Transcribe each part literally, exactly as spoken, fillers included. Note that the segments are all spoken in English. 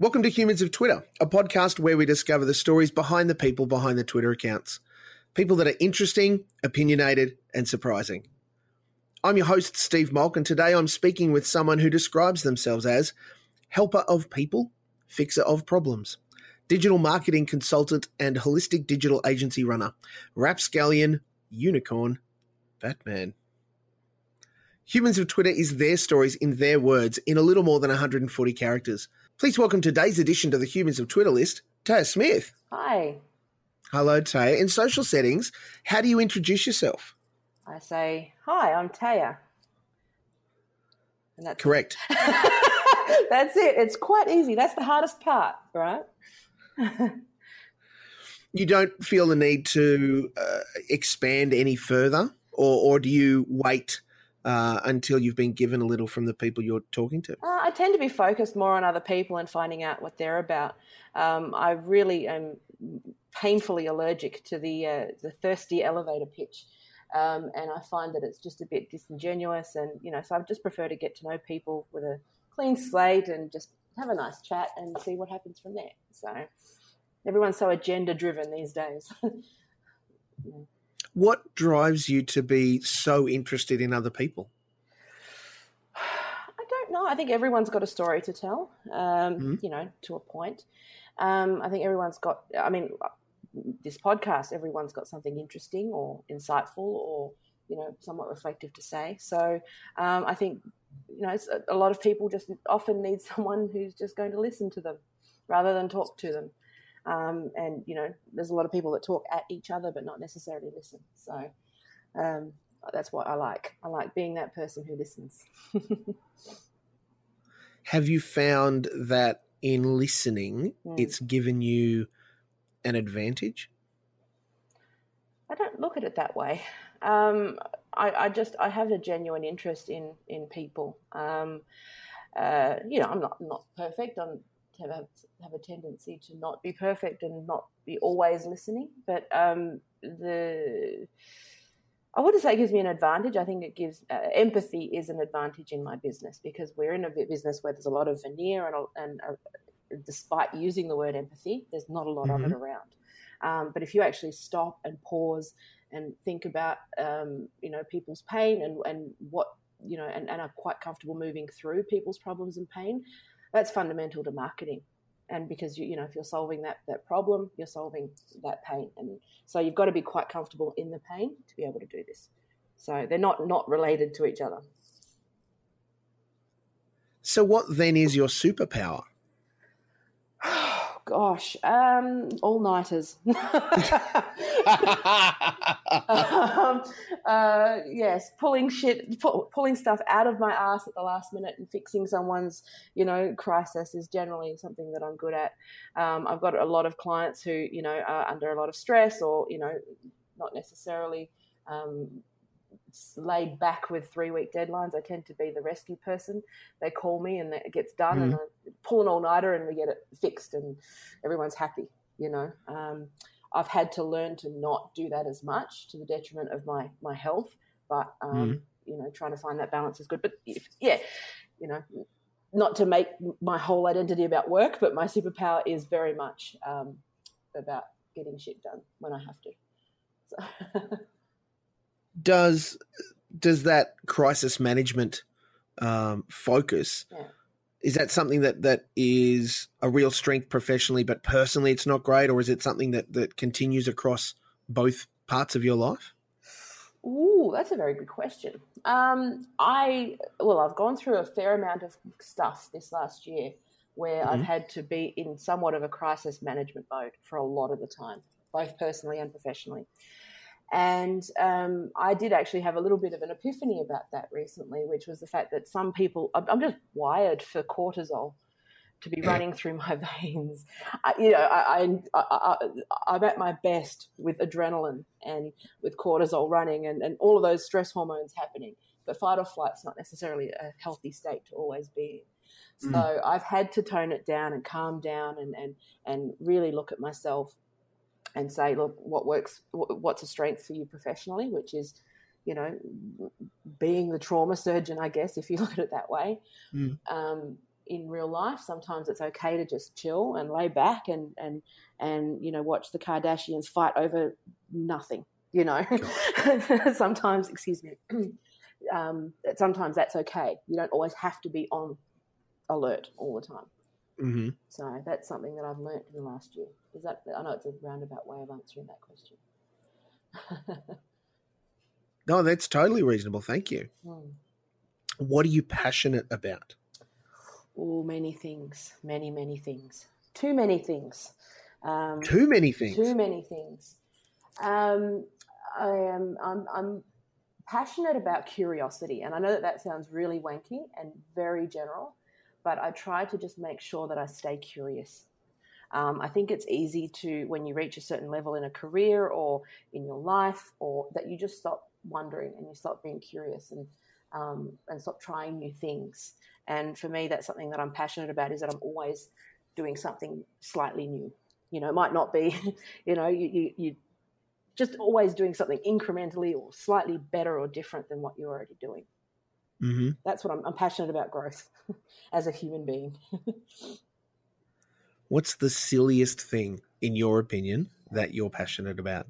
Welcome to Humans of Twitter, a podcast where we discover the stories behind the people behind the Twitter accounts. People that are interesting, opinionated, and surprising. I'm your host, Steve Malk, and today I'm speaking with someone who describes themselves as helper of people, fixer of problems, digital marketing consultant and holistic digital agency runner, rapscallion, unicorn, Batman. Humans of Twitter is their stories in their words in a little more than one hundred forty characters. Please welcome today's addition to the Humans of Twitter list, Taya Smith. Hi. Hello, Taya. In social settings, how do you introduce yourself? I say, hi, I'm Taya. And that's correct. It. That's it. It's quite easy. That's the hardest part, right? You don't feel the need to uh, expand any further, or, or do you wait Uh, until you've been given a little from the people you're talking to? Uh, I tend to be focused more on other people and finding out what they're about. Um, I really am painfully allergic to the uh, the thirsty elevator pitch, um, and I find that it's just a bit disingenuous. And you know, so I just prefer to get to know people with a clean slate and just have a nice chat and see what happens from there. So everyone's so agenda driven these days. Yeah. What drives you to be so interested in other people? I don't know. I think everyone's got a story to tell, um, mm-hmm. you know, to a point. Um, I think everyone's got, I mean, this podcast, everyone's got something interesting or insightful or, you know, somewhat reflective to say. So um, I think, you know, it's a, a lot of people just often need someone who's just going to listen to them rather than talk to them. Um, and, you know, there's a lot of people that talk at each other but not necessarily listen. So um, that's what I like. I like being that person who listens. Have you found that in listening mm. it's given you an advantage? I don't look at it that way. Um, I, I just I have a genuine interest in, in people. Um, uh, you know, I'm not, not perfect. I'm Have a, have a tendency to not be perfect and not be always listening, but um, the I wouldn't say it gives me an advantage. I think it gives uh, empathy is an advantage in my business because we're in a business where there's a lot of veneer and, and uh, despite using the word empathy, there's not a lot mm-hmm. of it around. Um, but if you actually stop and pause and think about um, you know people's pain and and what you know and, and are quite comfortable moving through people's problems and pain. That's fundamental to marketing, and because you you know if you're solving that that problem, you're solving that pain, and so you've got to be quite comfortable in the pain to be able to do this. So they're not not related to each other. So what then is your superpower? Oh gosh, um, all nighters. um, uh, yes, pulling shit, pu- pulling stuff out of my ass at the last minute and fixing someone's, you know, crisis is generally something that I'm good at. Um, I've got a lot of clients who, you know, are under a lot of stress or, you know, not necessarily um, laid back with three-week deadlines. I tend to be the rescue person. They call me and it gets done mm. and I pull an all-nighter and we get it fixed and everyone's happy, you know. Um, I've had to learn to not do that as much to the detriment of my, my health, but, um, mm. you know, trying to find that balance is good. But, if, yeah, you know, not to make my whole identity about work, but my superpower is very much um, about getting shit done when I have to. So. does does that crisis management um, focus yeah. – is that something that, that is a real strength professionally, but personally it's not great, or is it something that, that continues across both parts of your life? Ooh, that's a very good question. Um, I well, I've gone through a fair amount of stuff this last year where mm-hmm. I've had to be in somewhat of a crisis management mode for a lot of the time, both personally and professionally. And um, I did actually have a little bit of an epiphany about that recently, which was the fact that some people, I'm just wired for cortisol to be running through my veins. I, you know, I, I, I, I'm at my best with adrenaline and with cortisol running and, and all of those stress hormones happening. But fight or flight's not necessarily a healthy state to always be in. So mm. I've had to tone it down and calm down and, and, and really look at myself and say, look, what works, what's a strength for you professionally, which is, you know, being the trauma surgeon, I guess, if you look at it that way. Mm. Um, in real life. Sometimes it's okay to just chill and lay back and, and, and you know, watch the Kardashians fight over nothing, you know. Sure. Sometimes, excuse me, um, sometimes that's okay. You don't always have to be on alert all the time. Mm-hmm. So that's something that I've learnt in the last year. Is that, I know it's a roundabout way of answering that question. No, that's totally reasonable. Thank you. Mm. What are you passionate about? Oh, many things, many, many things. Too many things. Um, too many things. Too many things. Um, I am. I'm, I'm passionate about curiosity, and I know that that sounds really wanky and very general, but I try to just make sure that I stay curious. Um, I think it's easy to, when you reach a certain level in a career or in your life, or that you just stop wondering and you stop being curious and um, and stop trying new things. And for me, that's something that I'm passionate about, is that I'm always doing something slightly new. You know, it might not be, you know, you, you, you just always doing something incrementally or slightly better or different than what you're already doing. Mm-hmm. That's what I'm, I'm passionate about, growth as a human being. What's the silliest thing, in your opinion, that you're passionate about?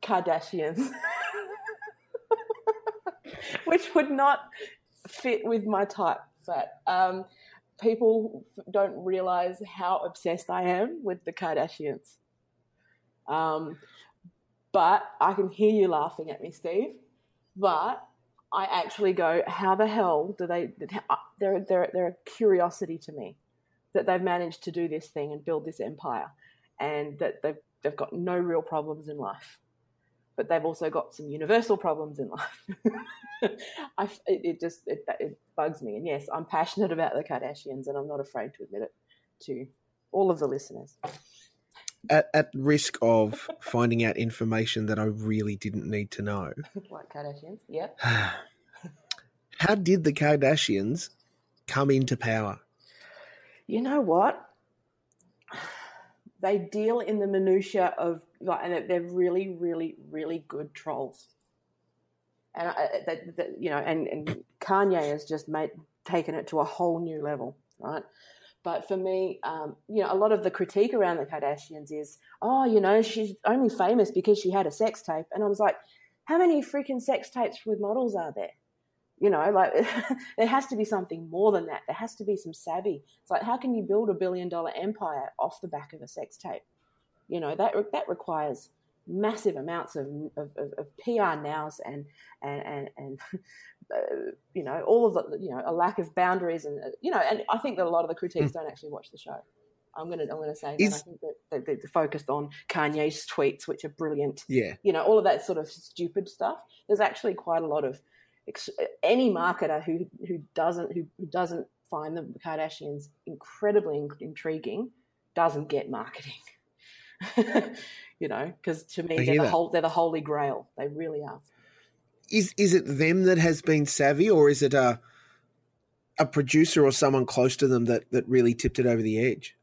Kardashians, which would not fit with my type, but um, people don't realise how obsessed I am with the Kardashians. Um, but I can hear you laughing at me, Steve, but I actually go, how the hell do they – they're, they're, they're a curiosity to me that they've managed to do this thing and build this empire, and that they've, they've got no real problems in life, but they've also got some universal problems in life. I, it, it just it, – it bugs me. And, yes, I'm passionate about the Kardashians, and I'm not afraid to admit it to all of the listeners. At, at risk of finding out information that I really didn't need to know. Like Kardashians, yep. How did the Kardashians come into power? You know what? They deal in the minutiae of, like, and they're really, really, really good trolls. And, I, that, that, you know, and, and Kanye has just made, taken it to a whole new level, right? But for me, um, you know, a lot of the critique around the Kardashians is, oh, you know, she's only famous because she had a sex tape. And I was like, how many freaking sex tapes with models are there? You know, like there has to be something more than that. There has to be some savvy. It's like, how can you build a billion dollar empire off the back of a sex tape? You know, that that requires massive amounts of, of, of, of P R nows and, and, and, and Uh, you know, all of the, you know, a lack of boundaries, and uh, you know, and I think that a lot of the critiques don't actually watch the show. I'm gonna, I'm gonna say is, that I think that they're focused on Kanye's tweets, which are brilliant. Yeah, you know, all of that sort of stupid stuff. There's actually quite a lot of ex- any marketer who who doesn't who doesn't find the Kardashians incredibly in- intriguing doesn't get marketing. You know, because to me, they're the whole, they're the holy grail. They really are. Is is it them that has been savvy, or is it a a producer or someone close to them that, that really tipped it over the edge?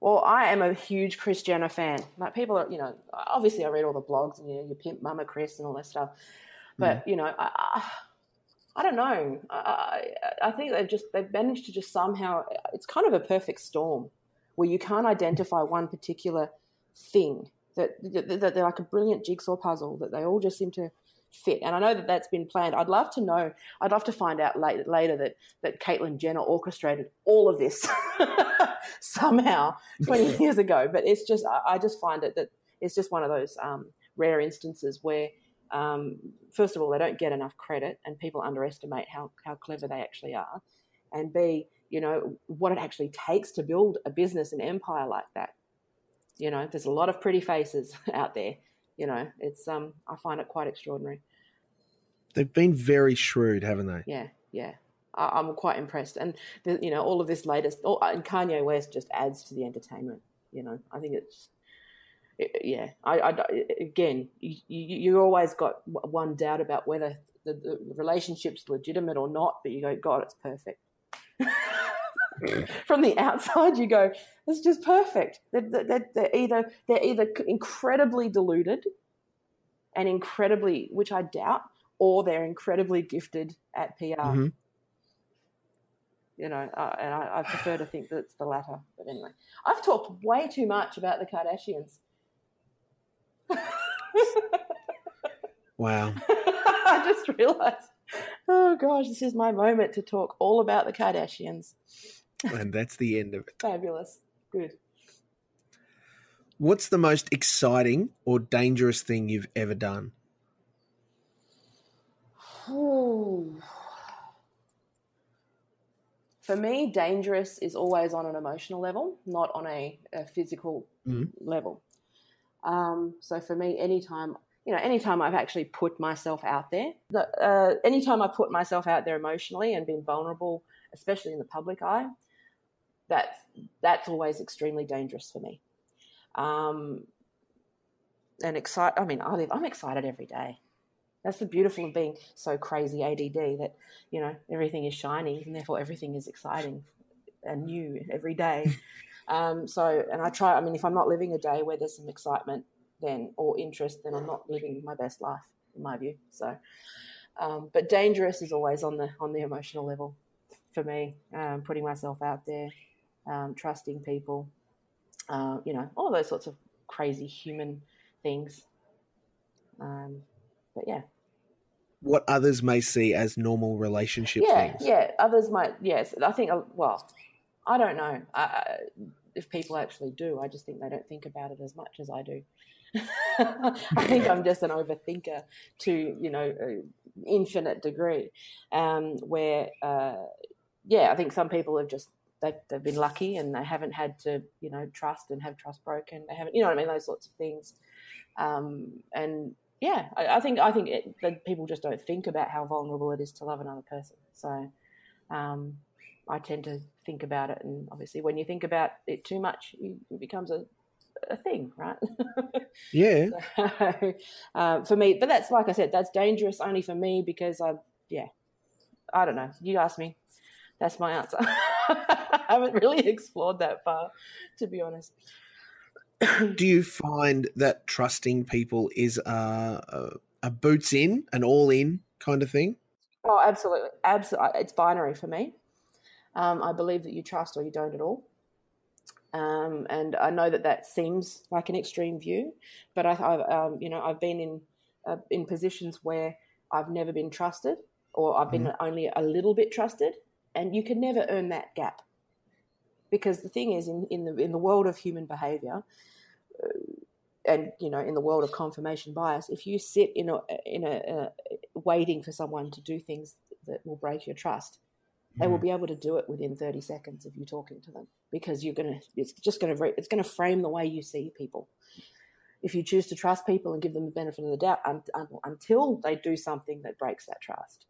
Well, I am a huge Kris Jenner fan. Like, people are, you know, obviously I read all the blogs and, you know, your pimp mama Kris and all that stuff. But, mm. you know, I, I, I don't know. I, I think they've just they've managed to just somehow – it's kind of a perfect storm where you can't identify one particular thing, that, that, that they're like a brilliant jigsaw puzzle that they all just seem to – fit. And I know that that's been planned. I'd love to know, I'd love to find out late, later that, that Caitlyn Jenner orchestrated all of this somehow twenty years ago. But it's just, I just find it that it's just one of those um, rare instances where, um, first of all, they don't get enough credit and people underestimate how, how clever they actually are. And B, you know, what it actually takes to build a business and empire like that. You know, there's a lot of pretty faces out there. You know, it's um, I find it quite extraordinary. They've been very shrewd, haven't they? Yeah, yeah. I, I'm quite impressed, and the, you know, all of this latest, all, and Kanye West just adds to the entertainment. You know, I think it's, it, yeah. I, I again, you, you you always got one doubt about whether the, the relationship's legitimate or not, but you go, God, it's perfect. From the outside, you go, it's just perfect. They're, they're, they're either they're either incredibly deluded and incredibly, which I doubt, or they're incredibly gifted at P R. Mm-hmm. You know, uh, and I, I prefer to think that it's the latter. But anyway, I've talked way too much about the Kardashians. Wow. I just realised, oh, gosh, this is my moment to talk all about the Kardashians. And that's the end of it. Fabulous. Good. What's the most exciting or dangerous thing you've ever done? Ooh. For me, dangerous is always on an emotional level, not on a, a physical mm-hmm. level. Um, so for me, anytime, you know, anytime I've actually put myself out there, the, uh, anytime I put myself out there emotionally and been vulnerable, especially in the public eye, that's, that's always extremely dangerous for me. Um, and excite, I mean, I live, I'm excited every day. That's the beautiful of being so crazy A D D that, you know, everything is shiny and therefore everything is exciting and new every day. Um, so, and I try, I mean, if I'm not living a day where there's some excitement then or interest, then I'm not living my best life in my view. So, um, but dangerous is always on the, on the emotional level for me, um, putting myself out there, um, trusting people, uh, you know, all those sorts of crazy human things. Um, But yeah, what others may see as normal relationship yeah, things. Yeah, others might. Yes, I think. Well, I don't know I, if people actually do. I just think they don't think about it as much as I do. I think I'm just an overthinker to you know infinite degree. Um, where uh, yeah, I think some people have just they've, they've been lucky and they haven't had to you know trust and have trust broken. They haven't you know what I mean those sorts of things. Um, and Yeah, I, I think I think it, that people just don't think about how vulnerable it is to love another person. So um, I tend to think about it, and obviously when you think about it too much, it becomes a, a thing, right? Yeah. So, uh, for me, but that's like I said, that's dangerous only for me because I, yeah, I don't know. You asked me, that's my answer. I haven't really explored that far, to be honest. Do you find that trusting people is a, a, a boots in, an all in kind of thing? Oh, absolutely. Absolutely. It's binary for me. Um, I believe that you trust or you don't at all. Um, and I know that that seems like an extreme view, but I, I've, um, you know, I've been in, uh, in positions where I've never been trusted or I've been mm. only a little bit trusted, and you can never earn that gap. Because the thing is, in, in the in the world of human behaviour, uh, and you know, in the world of confirmation bias, if you sit in a in a, a waiting for someone to do things that will break your trust, mm. they will be able to do it within thirty seconds of you talking to them, because you're gonna it's just gonna it's gonna frame the way you see people. If you choose to trust people and give them the benefit of the doubt un, un, until they do something that breaks that trust,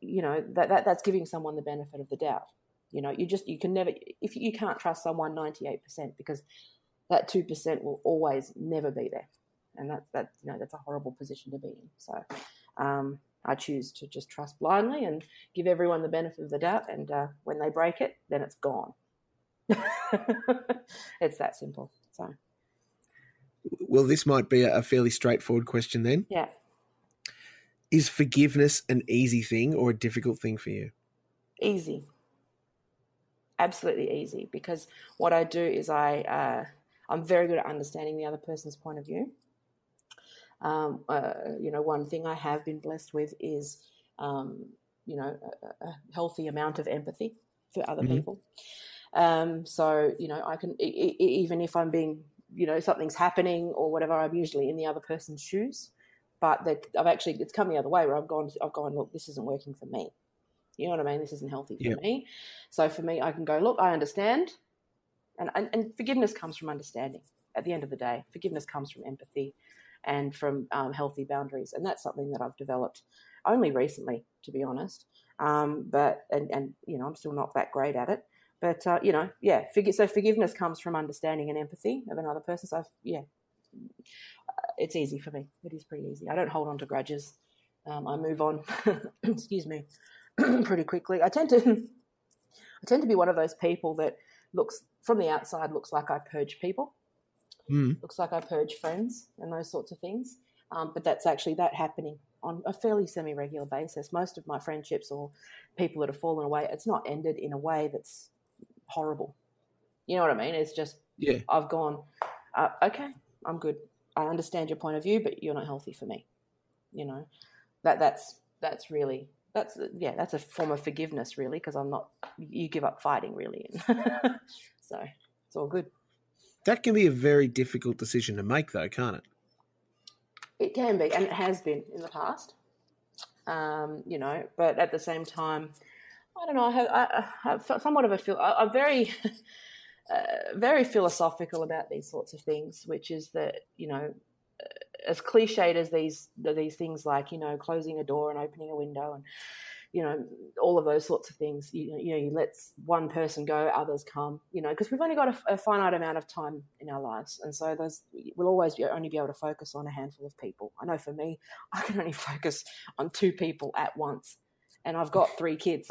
you know that, that that's giving someone the benefit of the doubt. You know, you just, you can never, if you can't trust someone ninety-eight percent, because that two percent will always never be there. And that's, that, you know, that's a horrible position to be in. So um, I choose to just trust blindly and give everyone the benefit of the doubt. And uh, when they break it, then it's gone. It's that simple. So, well, this might be a fairly straightforward question then. Yeah. Is forgiveness an easy thing or a difficult thing for you? Easy. Absolutely easy, because what I do is I uh, I'm very good at understanding the other person's point of view. Um, uh, you know, one thing I have been blessed with is um, you know a, a healthy amount of empathy for other mm-hmm. people. Um, so you know, I can e- e- even if I'm being you know something's happening or whatever, I'm usually in the other person's shoes. But I've actually it's come the other way where I've gone I've gone look, this isn't working for me. You know what I mean? This isn't healthy for yep. me. So for me, I can go, look, I understand. And, and and forgiveness comes from understanding at the end of the day. Forgiveness comes from empathy and from um, healthy boundaries. And that's something that I've developed only recently, to be honest. Um, but and, and, you know, I'm still not that great at it. But, uh, you know, yeah, forg- so forgiveness comes from understanding and empathy of another person. So, I've, yeah, it's easy for me. It is pretty easy. I don't hold on to grudges. Um, I move on. Excuse me. Pretty quickly. I tend to I tend to be one of those people that looks from the outside looks like I purge people, mm. looks like I purge friends and those sorts of things. Um, but that's actually that happening on a fairly semi-regular basis. Most of my friendships or people that have fallen away, it's not ended in a way that's horrible. You know what I mean? It's just yeah. I've gone, uh, okay, I'm good. I understand your point of view, but you're not healthy for me. You know, that that's that's really that's yeah, that's a form of forgiveness, really, because I'm not. You give up fighting, really, so it's all good. That can be a very difficult decision to make, though, can't it? It can be, and it has been in the past. Um, you know, but at the same time, I don't know. I have, I have somewhat of a feel. I'm very. Uh, very philosophical about these sorts of things, which is that, you know, uh, as cliched as these these things like, you know, closing a door and opening a window and, you know, all of those sorts of things, you, you know, you let one person go, others come, you know, because we've only got a, a finite amount of time in our lives. And so those, we'll always be, only be able to focus on a handful of people. I know for me, I can only focus on two people at once. And I've got three kids.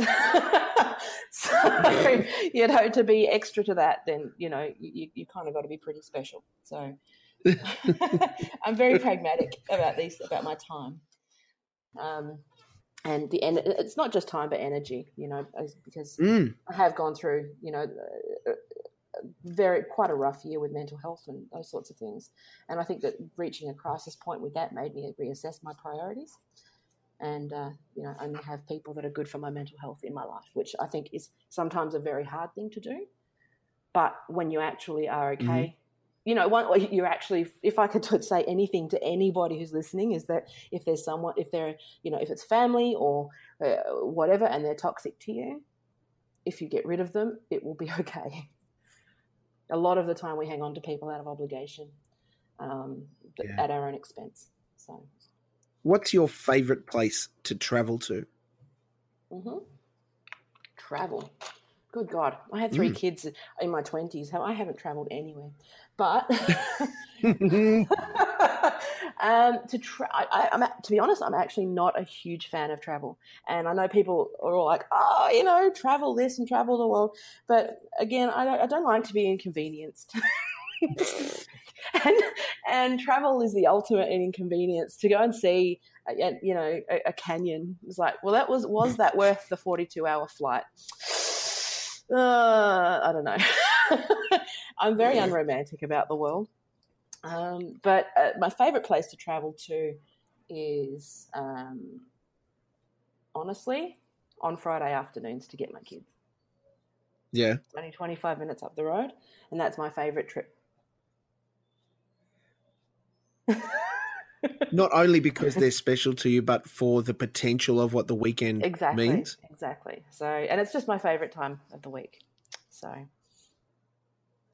So, you know, to be extra to that, then, you know, you, you kind of got to be pretty special. So I'm very pragmatic about these, about my time. Um, and the and it's not just time, but energy, you know, because mm. I have gone through, you know, very quite a rough year with mental health and those sorts of things. And I think that reaching a crisis point with that made me reassess my priorities. And, uh, you know, only have people that are good for my mental health in my life, which I think is sometimes a very hard thing to do. But when you actually are okay, mm-hmm. you know, one, you're actually, if I could say anything to anybody who's listening, is that if there's someone, if they're, you know, if it's family or uh, whatever and they're toxic to you, if you get rid of them, it will be okay. A lot of the time we hang on to people out of obligation um, yeah. at our own expense, so... What's your favourite place to travel to? Mm-hmm. Travel. Good God. I had three mm. kids in my twenties. I haven't travelled anywhere. But um, to tra- I, I'm, to be honest, I'm actually not a huge fan of travel. And I know people are all like, oh, you know, travel this and travel the world. But, again, I don't, I don't like to be inconvenienced. And, and travel is the ultimate in inconvenience. To go and see, a, you know, a, a canyon is like, well, that was was that worth the forty-two hour flight? Uh, I don't know. I'm very unromantic about the world. Um, but uh, my favourite place to travel to is, um, honestly, on Friday afternoons to get my kids. Yeah. It's only twenty-five minutes up the road, and that's my favourite trip. Not only because they're special to you, but for the potential of what the weekend exactly, means. Exactly. So, and it's just my favourite time of the week. So,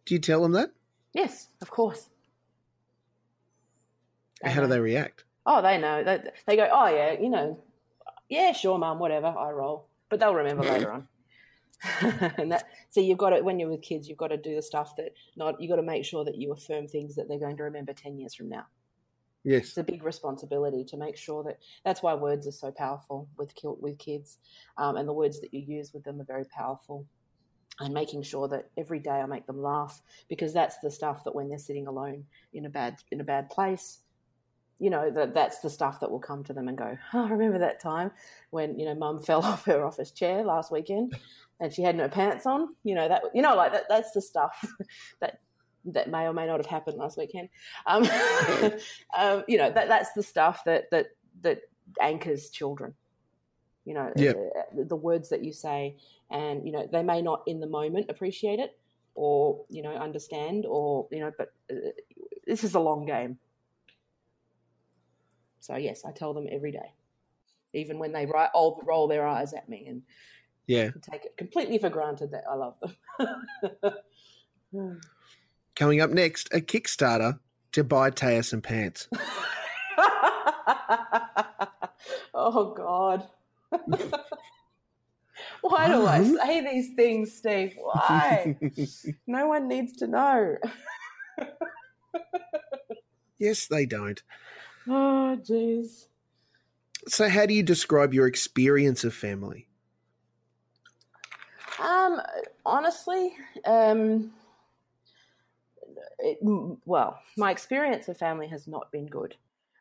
do you tell them that? Yes, of course. They How know. do they react? Oh, they know. They, they go, oh, yeah, you know, yeah, sure, Mum, whatever, I roll. But they'll remember later on. And that, so you've got to, when you're with kids, you've got to do the stuff that not, you've got to make sure that you affirm things that they're going to remember ten years from now. Yes. It's a big responsibility to make sure that that's why words are so powerful with with kids, um, and the words that you use with them are very powerful, and making sure that every day I make them laugh, because that's the stuff that when they're sitting alone in a bad in a bad place, you know, that that's the stuff that will come to them and go, oh, I remember that time when, you know, Mum fell off her office chair last weekend and she had no pants on, you know, that, you know, like that, that's the stuff that that may or may not have happened last weekend. Um, um, you know, that that's the stuff that that, that anchors children, you know, yep. the, the words that you say, and, you know, they may not in the moment appreciate it or, you know, understand or, you know, but uh, this is a long game. So, yes, I tell them every day, even when they ri- all roll their eyes at me and yeah. take it completely for granted that I love them. Coming up next, a Kickstarter to buy Taya some pants. Oh, God. Why do I say these things, Steve? Why? No one needs to know. Yes, they don't. Oh, geez. So how do you describe your experience of family? Um, honestly, um... It, well, my experience of family has not been good,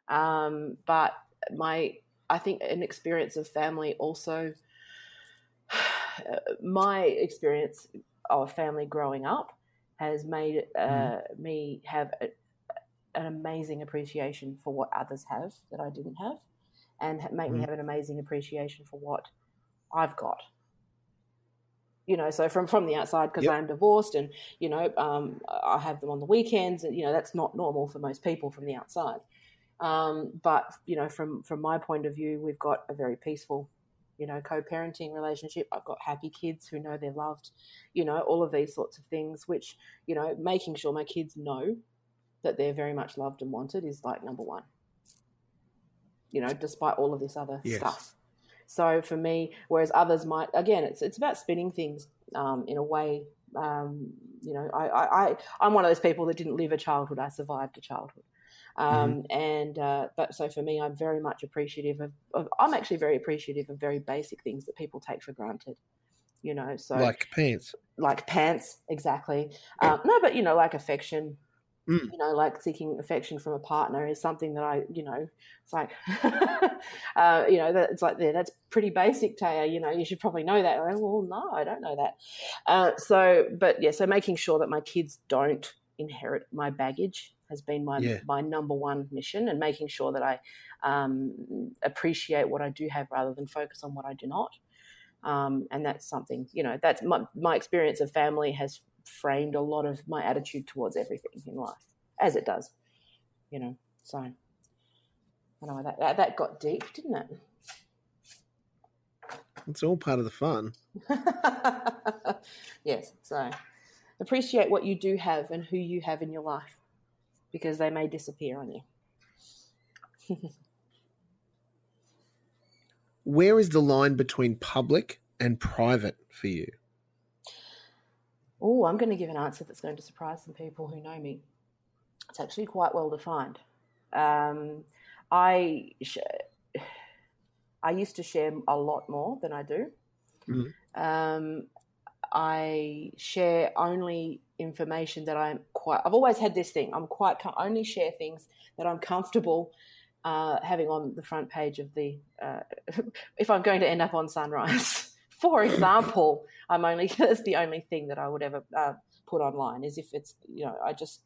um, but my I think an experience of family also, my experience of family growing up has made uh, mm. me have a, an amazing appreciation for what others have that I didn't have, and make mm. me have an amazing appreciation for what I've got. You know, so from, from the outside, because yep. I am divorced and, you know, um, I have them on the weekends and, you know, that's not normal for most people from the outside. Um, but, you know, from, from my point of view, we've got a very peaceful, you know, co-parenting relationship. I've got happy kids who know they're loved, you know, all of these sorts of things, which, you know, making sure my kids know that they're very much loved and wanted is like number one, you know, despite all of this other yes. stuff. So for me, whereas others might, again, it's it's about spinning things um, in a way. Um, you know, I, I, I, I'm one of those people that didn't live a childhood. I survived a childhood. Um, mm-hmm. And uh, but so for me, I'm very much appreciative of, of, I'm actually very appreciative of very basic things that people take for granted, you know. So Like pants. Like pants, exactly. Yeah. Um, no, but, you know, like affection. Mm. You know, like seeking affection from a partner is something that I, you know, it's like, uh, you know, that, it's like, there, yeah, that's pretty basic, Taya, you know, you should probably know that. Like, well, no, I don't know that. Uh, so, but yeah, so making sure that my kids don't inherit my baggage has been my, yeah. my number one mission, and making sure that I um, appreciate what I do have rather than focus on what I do not. Um, and that's something, you know, that's my, my experience of family has framed a lot of my attitude towards everything in life, as it does, you know. So I know that, that that got deep, didn't it? It's all part of the fun. Yes. So appreciate what you do have and who you have in your life, because they may disappear on you. Where is the line between public and private for you? Oh, I'm going to give an answer that's going to surprise some people who know me. It's actually quite well defined. Um, I sh- I used to share a lot more than I do. Mm-hmm. Um, I share only information that I'm quite. I've always had this thing. I'm quite com- only share things that I'm comfortable uh, having on the front page of the. Uh, if I'm going to end up on Sunrise. For example, I'm only that's the only thing that I would ever uh, put online is if it's, you know, I just,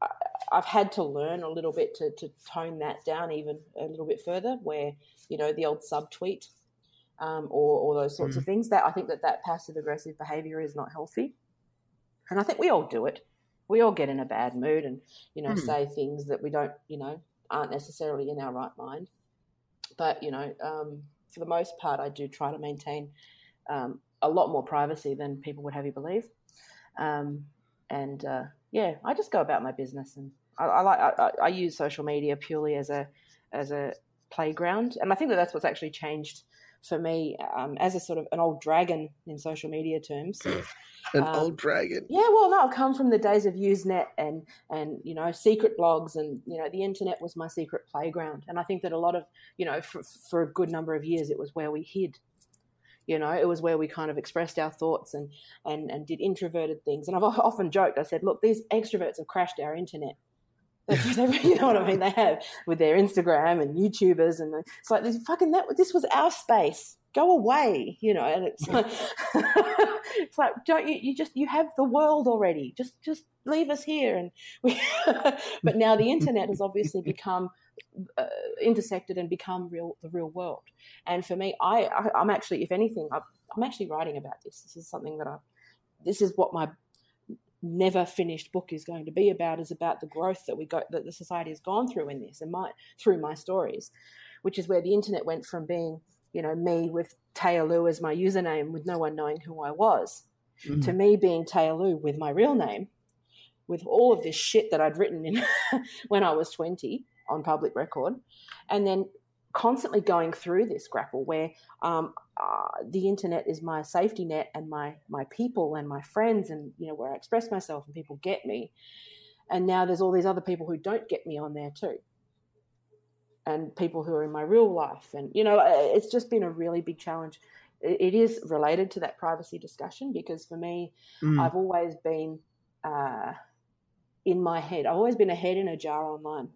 I, I've had to learn a little bit to, to tone that down even a little bit further, where, you know, the old subtweet um, or, or those sorts mm. of things, that I think that that passive aggressive behaviour is not healthy. And I think we all do it. We all get in a bad mood and, you know, mm. say things that we don't, you know, aren't necessarily in our right mind. But, you know, um, for the most part, I do try to maintain um, a lot more privacy than people would have you believe. Um, and, uh, yeah, I just go about my business. And I, I, like, I, I use social media purely as a as a playground. And I think that that's what's actually changed for me um, as a sort of an old dragon in social media terms. An um, old dragon. Yeah, well, no, I've come from the days of Usenet and, and, you know, secret blogs and, you know, the internet was my secret playground. And I think that a lot of, you know, for, for a good number of years it was where we hid, you know, it was where we kind of expressed our thoughts and, and, and did introverted things. And I've often joked, I said, look, these extroverts have crashed our internet. You know what I mean? They have with their Instagram and YouTubers, and it's like this fucking that. This was our space. Go away, you know. And it's like, it's like don't you? You just you have the world already. Just just leave us here. And we, but now the internet has obviously become uh, intersected and become real the real world. And for me, I, I I'm actually, if anything, I, I'm actually writing about this. This is something that I. This is what my. never finished book is going to be about, is about the growth that we got, that the society has gone through in this and my through my stories, which is where the internet went from being, you know, me with Taya Lou as my username with no one knowing who I was, mm-hmm. to me being Taya Lou with my real name, with all of this shit that I'd written in when I was twenty on public record, and then constantly going through this grapple where um, uh, the internet is my safety net and my my people and my friends and, you know, where I express myself and people get me. And now there's all these other people who don't get me on there too, and people who are in my real life. And, you know, it's just been a really big challenge. It is related to that privacy discussion because for me, mm. I've always been uh, in my head. I've always been a head in a jar online,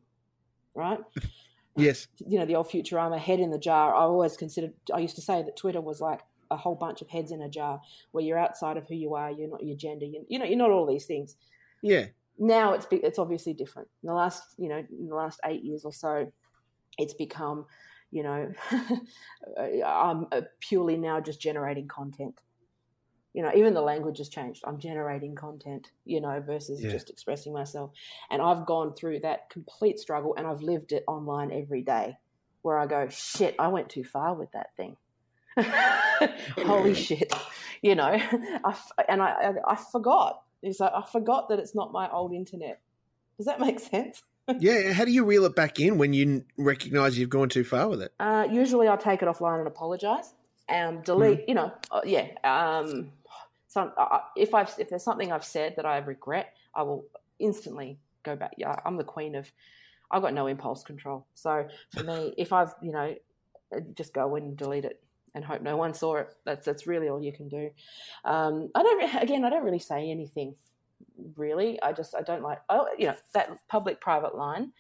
right? Yes. You know, the old Futurama head in the jar. I always considered, I used to say that Twitter was like a whole bunch of heads in a jar where you're outside of who you are, you're not your gender, you're, you know, you're not all these things. Yeah. Now it's it's obviously different. In the last, you know, in the last eight years or so, it's become, you know, I'm purely now just generating content. You know, even the language has changed. I'm generating content, you know, versus yeah. just expressing myself. And I've gone through that complete struggle, and I've lived it online every day where I go, shit, I went too far with that thing. Holy shit, you know. I, and I, I, I forgot. It's like I forgot that it's not my old internet. Does that make sense? Yeah. How do you reel it back in when you recognise you've gone too far with it? Uh, usually I take it offline and apologise and delete, mm. you know, uh, yeah. Um, some, uh, if I've if there's something I've said that I regret, I will instantly go back. Yeah, I'm the queen of – I've got no impulse control. So for me, if I've, you know, just go and delete it and hope no one saw it. That's that's really all you can do. Um, I don't again. I don't really say anything. Really, I just I don't like. Oh, you know that public-private line,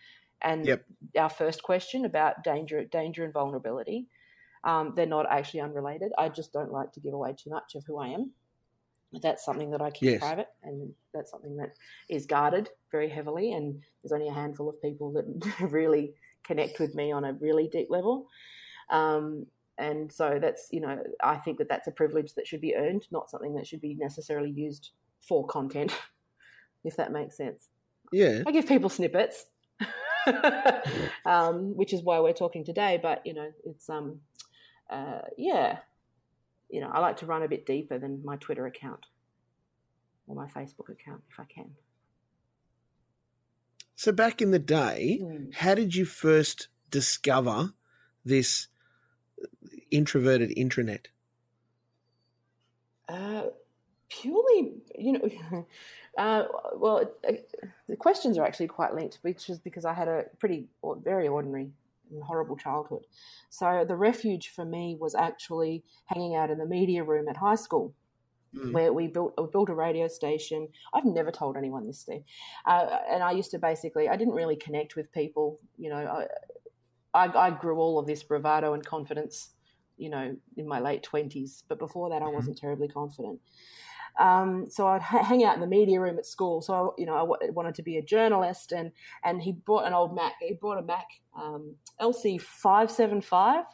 and yep. our first question about danger, danger and vulnerability. Um, they're not actually unrelated. I just don't like to give away too much of who I am. That's something that I keep yes. private, and that's something that is guarded very heavily. And there's only a handful of people that really connect with me on a really deep level. Um, And so that's, you know, I think that that's a privilege that should be earned, not something that should be necessarily used for content, if that makes sense. Yeah. I give people snippets, um, which is why we're talking today. But, you know, it's, um, uh, yeah, you know, I like to run a bit deeper than my Twitter account or my Facebook account if I can. So back in the day, mm. how did you first discover this introverted intranet? Uh, purely, you know, uh, well, uh, the questions are actually quite linked, which is because I had a pretty, or very ordinary and horrible childhood. So the refuge for me was actually hanging out in the media room at high school, mm. where we built we built a radio station. I've never told anyone this, Steve. Uh, and I used to basically, I didn't really connect with people, you know, I, I, I grew all of this bravado and confidence, you know, in my late twenties. But before that, I wasn't terribly confident. Um, so I'd h- hang out in the media room at school. So, I, you know, I w- wanted to be a journalist. And, and he bought an old Mac. He bought a Mac um, L C five seventy-five.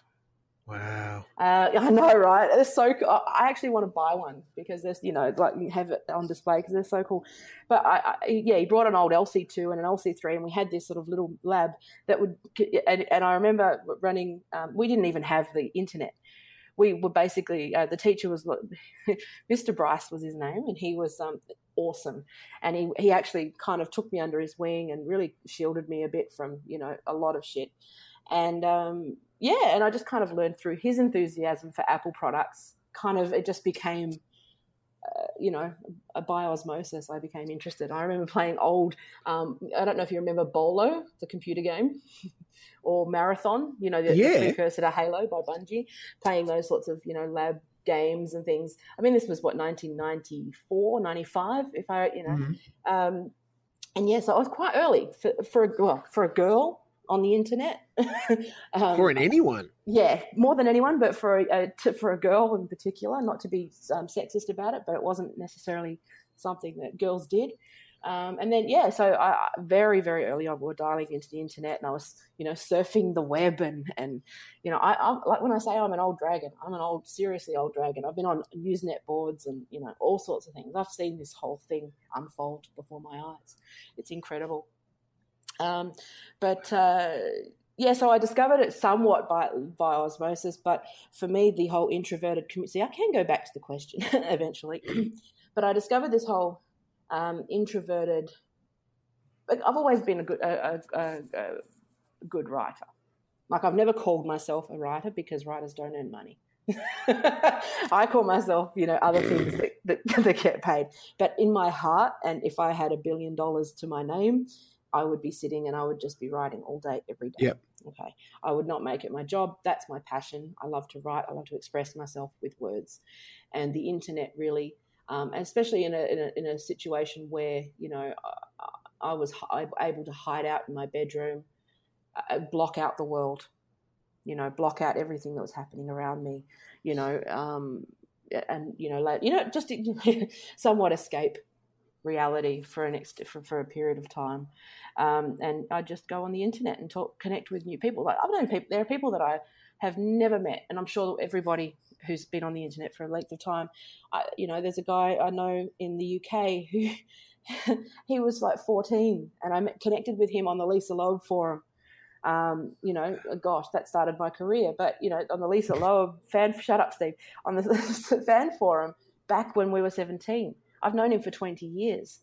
Wow. Uh, I know, right? They're so cool. I actually want to buy one because there's, you know, like you have it on display because they're so cool. But I, I, yeah, he brought an old L C two and an L C three, and we had this sort of little lab that would. And, and I remember running. Um, we didn't even have the internet. We were basically uh, the teacher was Mister Bryce was his name, and he was um, awesome. And he he actually kind of took me under his wing and really shielded me a bit from, you know, a lot of shit. And um, yeah, and I just kind of learned through his enthusiasm for Apple products. Kind of, it just became, uh, you know, a by osmosis. I became interested. I remember playing old. Um, I don't know if you remember Bolo, the computer game, or Marathon. You know, the, yeah. the precursor to Halo by Bungie. Playing those sorts of, you know, lab games and things. I mean, this was what nineteen ninety-four, ninety-five, if I, you know, mm-hmm. um, and yeah, so I was quite early for for a, well, for a girl. On the internet, um, for an anyone, yeah, more than anyone, but for a, a t- for a girl in particular, not to be um, sexist about it, but it wasn't necessarily something that girls did. Um, and then yeah, so I very very early on we were dialing into the internet, and I was, you know, surfing the web, and and you know I I'm, like when I say I'm an old dragon, I'm an old seriously old dragon. I've been on Usenet boards and you know all sorts of things. I've seen this whole thing unfold before my eyes. It's incredible. Um, but, uh, yeah, so I discovered it somewhat by, by osmosis, but for me, the whole introverted community, see, I can go back to the question eventually, but I discovered this whole, um, introverted, I've always been a good, a, a, a good writer. Like I've never called myself a writer because writers don't earn money. I call myself, you know, other things that, that, that get paid, but in my heart, and if I had a billion dollars to my name, I would be sitting and I would just be writing all day, every day. Yep. Okay. I would not make it my job. That's my passion. I love to write. I love to express myself with words. And the internet really, um, and especially in a, in a in a situation where, you know, I, I was hi- able to hide out in my bedroom uh, block out the world, you know, block out everything that was happening around me, you know, um, and, you know, like, you know, just somewhat escape reality for an ex- for, for a period of time. Um, and I just go on the internet and talk, connect with new people. Like, I've known people, there are people that I have never met, and I'm sure everybody who's been on the internet for a length of time, I, you know, there's a guy I know in the U K who he was like fourteen, and I met, connected with him on the Lisa Loeb forum. Um, you know, gosh, that started my career. But, you know, on the Lisa Loeb fan, shut up, Steve, on the fan forum back when we were seventeen. I've known him for twenty years.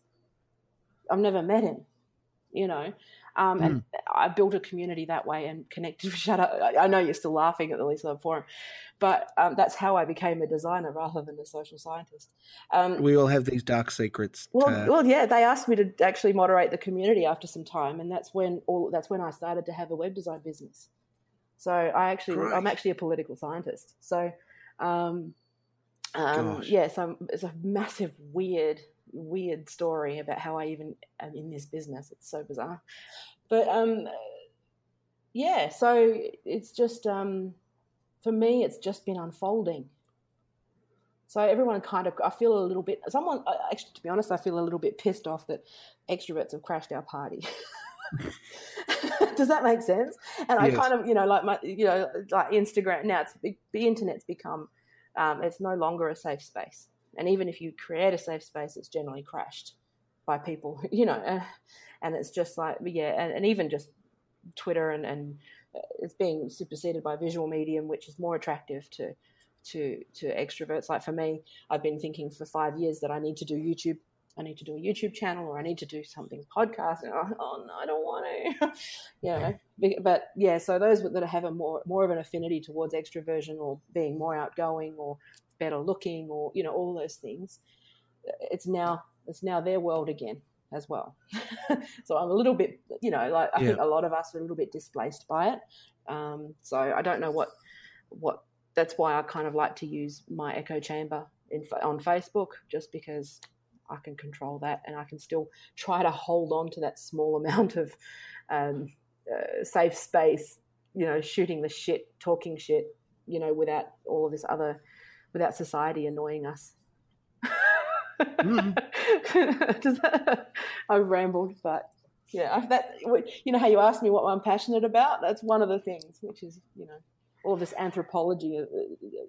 I've never met him, you know. Um, mm. And I built a community that way and connected with shut up. I know you're still laughing at the Lisa Loeb forum, but um, that's how I became a designer rather than a social scientist. Um, we all have these dark secrets. Well, to... well, yeah, they asked me to actually moderate the community after some time, and that's when all that's when I started to have a web design business. So I actually, Christ. I'm actually a political scientist. So, um, um, yeah, so I'm, it's a massive weird. weird story about how I even am in this business. It's so bizarre, but um yeah, so it's just um for me it's just been unfolding. So everyone kind of, I feel a little bit, someone actually, to be honest, I feel a little bit pissed off that extroverts have crashed our party. Does that make sense? And yes. I kind of, you know, like my, you know, like Instagram now, it's the internet's become um it's no longer a safe space. And even if you create a safe space, it's generally crashed by people, you know, and it's just like, yeah, and, and even just Twitter and, and it's being superseded by visual medium, which is more attractive to, to, to extroverts. Like for me, I've been thinking for five years that I need to do YouTube. I need to do a YouTube channel, or I need to do something podcast. And I'm, oh no, I don't want to, you know, but yeah, so those that have a more, more of an affinity towards extroversion or being more outgoing or better looking, or, you know, all those things, it's now, it's now their world again as well. So I'm a little bit, you know, like I yeah. think a lot of us are a little bit displaced by it. Um, so I don't know what, what, that's why I kind of like to use my echo chamber in, on Facebook, just because I can control that and I can still try to hold on to that small amount of um, uh, safe space, you know, shooting the shit, talking shit, you know, without all of this other, without society annoying us. Mm-hmm. Does that, I rambled, but yeah, that, you know how you asked me what I'm passionate about? That's one of the things, which is, you know, all this anthropology,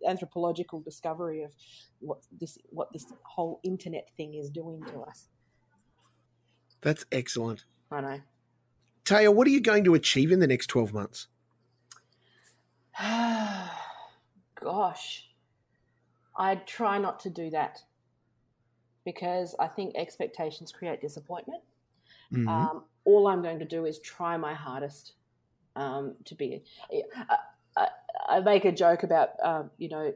anthropological discovery of what this, what this whole internet thing is doing to us. That's excellent. I know. Taya, what are you going to achieve in the next twelve months? Gosh. I try not to do that because I think expectations create disappointment. Mm-hmm. Um, all I'm going to do is try my hardest um, to be. I, I, I make a joke about, um, you know,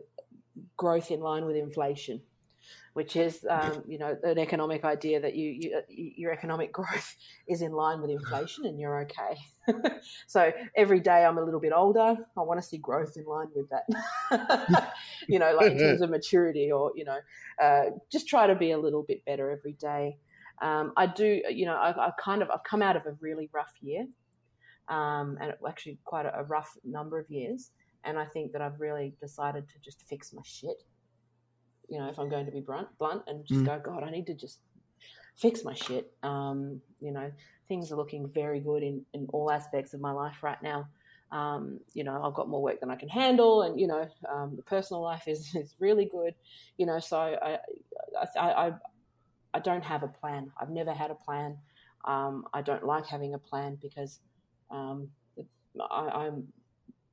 growth in line with inflation, which is, um, you know, an economic idea that you, you your economic growth is in line with inflation and you're okay. So every day I'm a little bit older, I want to see growth in line with that, you know, like in terms of maturity or, you know, uh, just try to be a little bit better every day. Um, I do, you know, I've, I've kind of, I've come out of a really rough year um, and actually quite a, a rough number of years. And I think that I've really decided to just fix my shit. You know, if I'm going to be blunt, blunt and just mm. go, God, I need to just fix my shit. Um, you know, things are looking very good in, in all aspects of my life right now. Um, you know, I've got more work than I can handle, and you know, um, the personal life is, is really good. You know, so I, I, I, I don't have a plan. I've never had a plan. Um, I don't like having a plan because um, I, I'm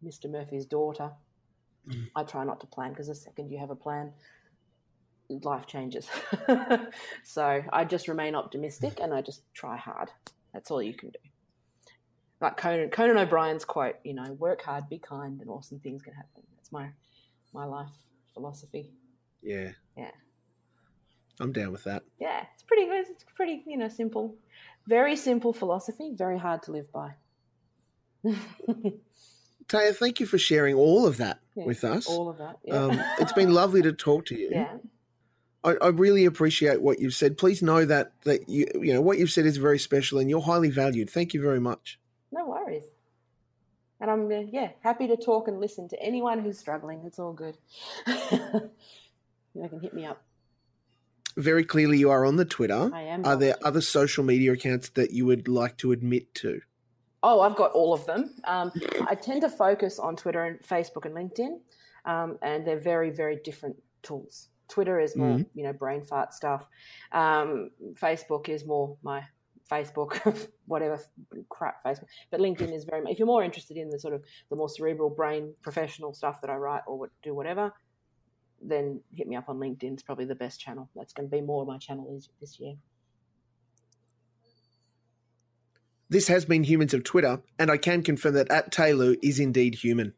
Mister Murphy's daughter. Mm. I try not to plan because the second you have a plan, life changes. So I just remain optimistic and I just try hard. That's all you can do. Like Conan, Conan O'Brien's quote, you know, work hard, be kind, and awesome things can happen. That's my my life philosophy. Yeah. Yeah. I'm down with that. Yeah. It's pretty good. It's pretty, you know, simple. Very simple philosophy, very hard to live by. Taya, thank you for sharing all of that yeah, with us. All of that. Yeah. Um, it's been lovely to talk to you. Yeah. I, I really appreciate what you've said. Please know that that you you know what you've said is very special and you're highly valued. Thank you very much. No worries. And I'm, yeah, happy to talk and listen to anyone who's struggling. It's all good. You can hit me up. Very clearly you are on the Twitter. I am. Are there other social media accounts that you would like to admit to? Oh, I've got all of them. Um, I tend to focus on Twitter and Facebook and LinkedIn, um, and they're very, very different tools. Twitter is more, mm-hmm. you know, brain fart stuff. Um, Facebook is more my Facebook, whatever crap Facebook. But LinkedIn is very much, if you're more interested in the sort of the more cerebral brain professional stuff that I write or what, do whatever, then hit me up on LinkedIn. It's probably the best channel. That's going to be more of my channel this year. This has been Humans of Twitter, and I can confirm that at Taylu is indeed human.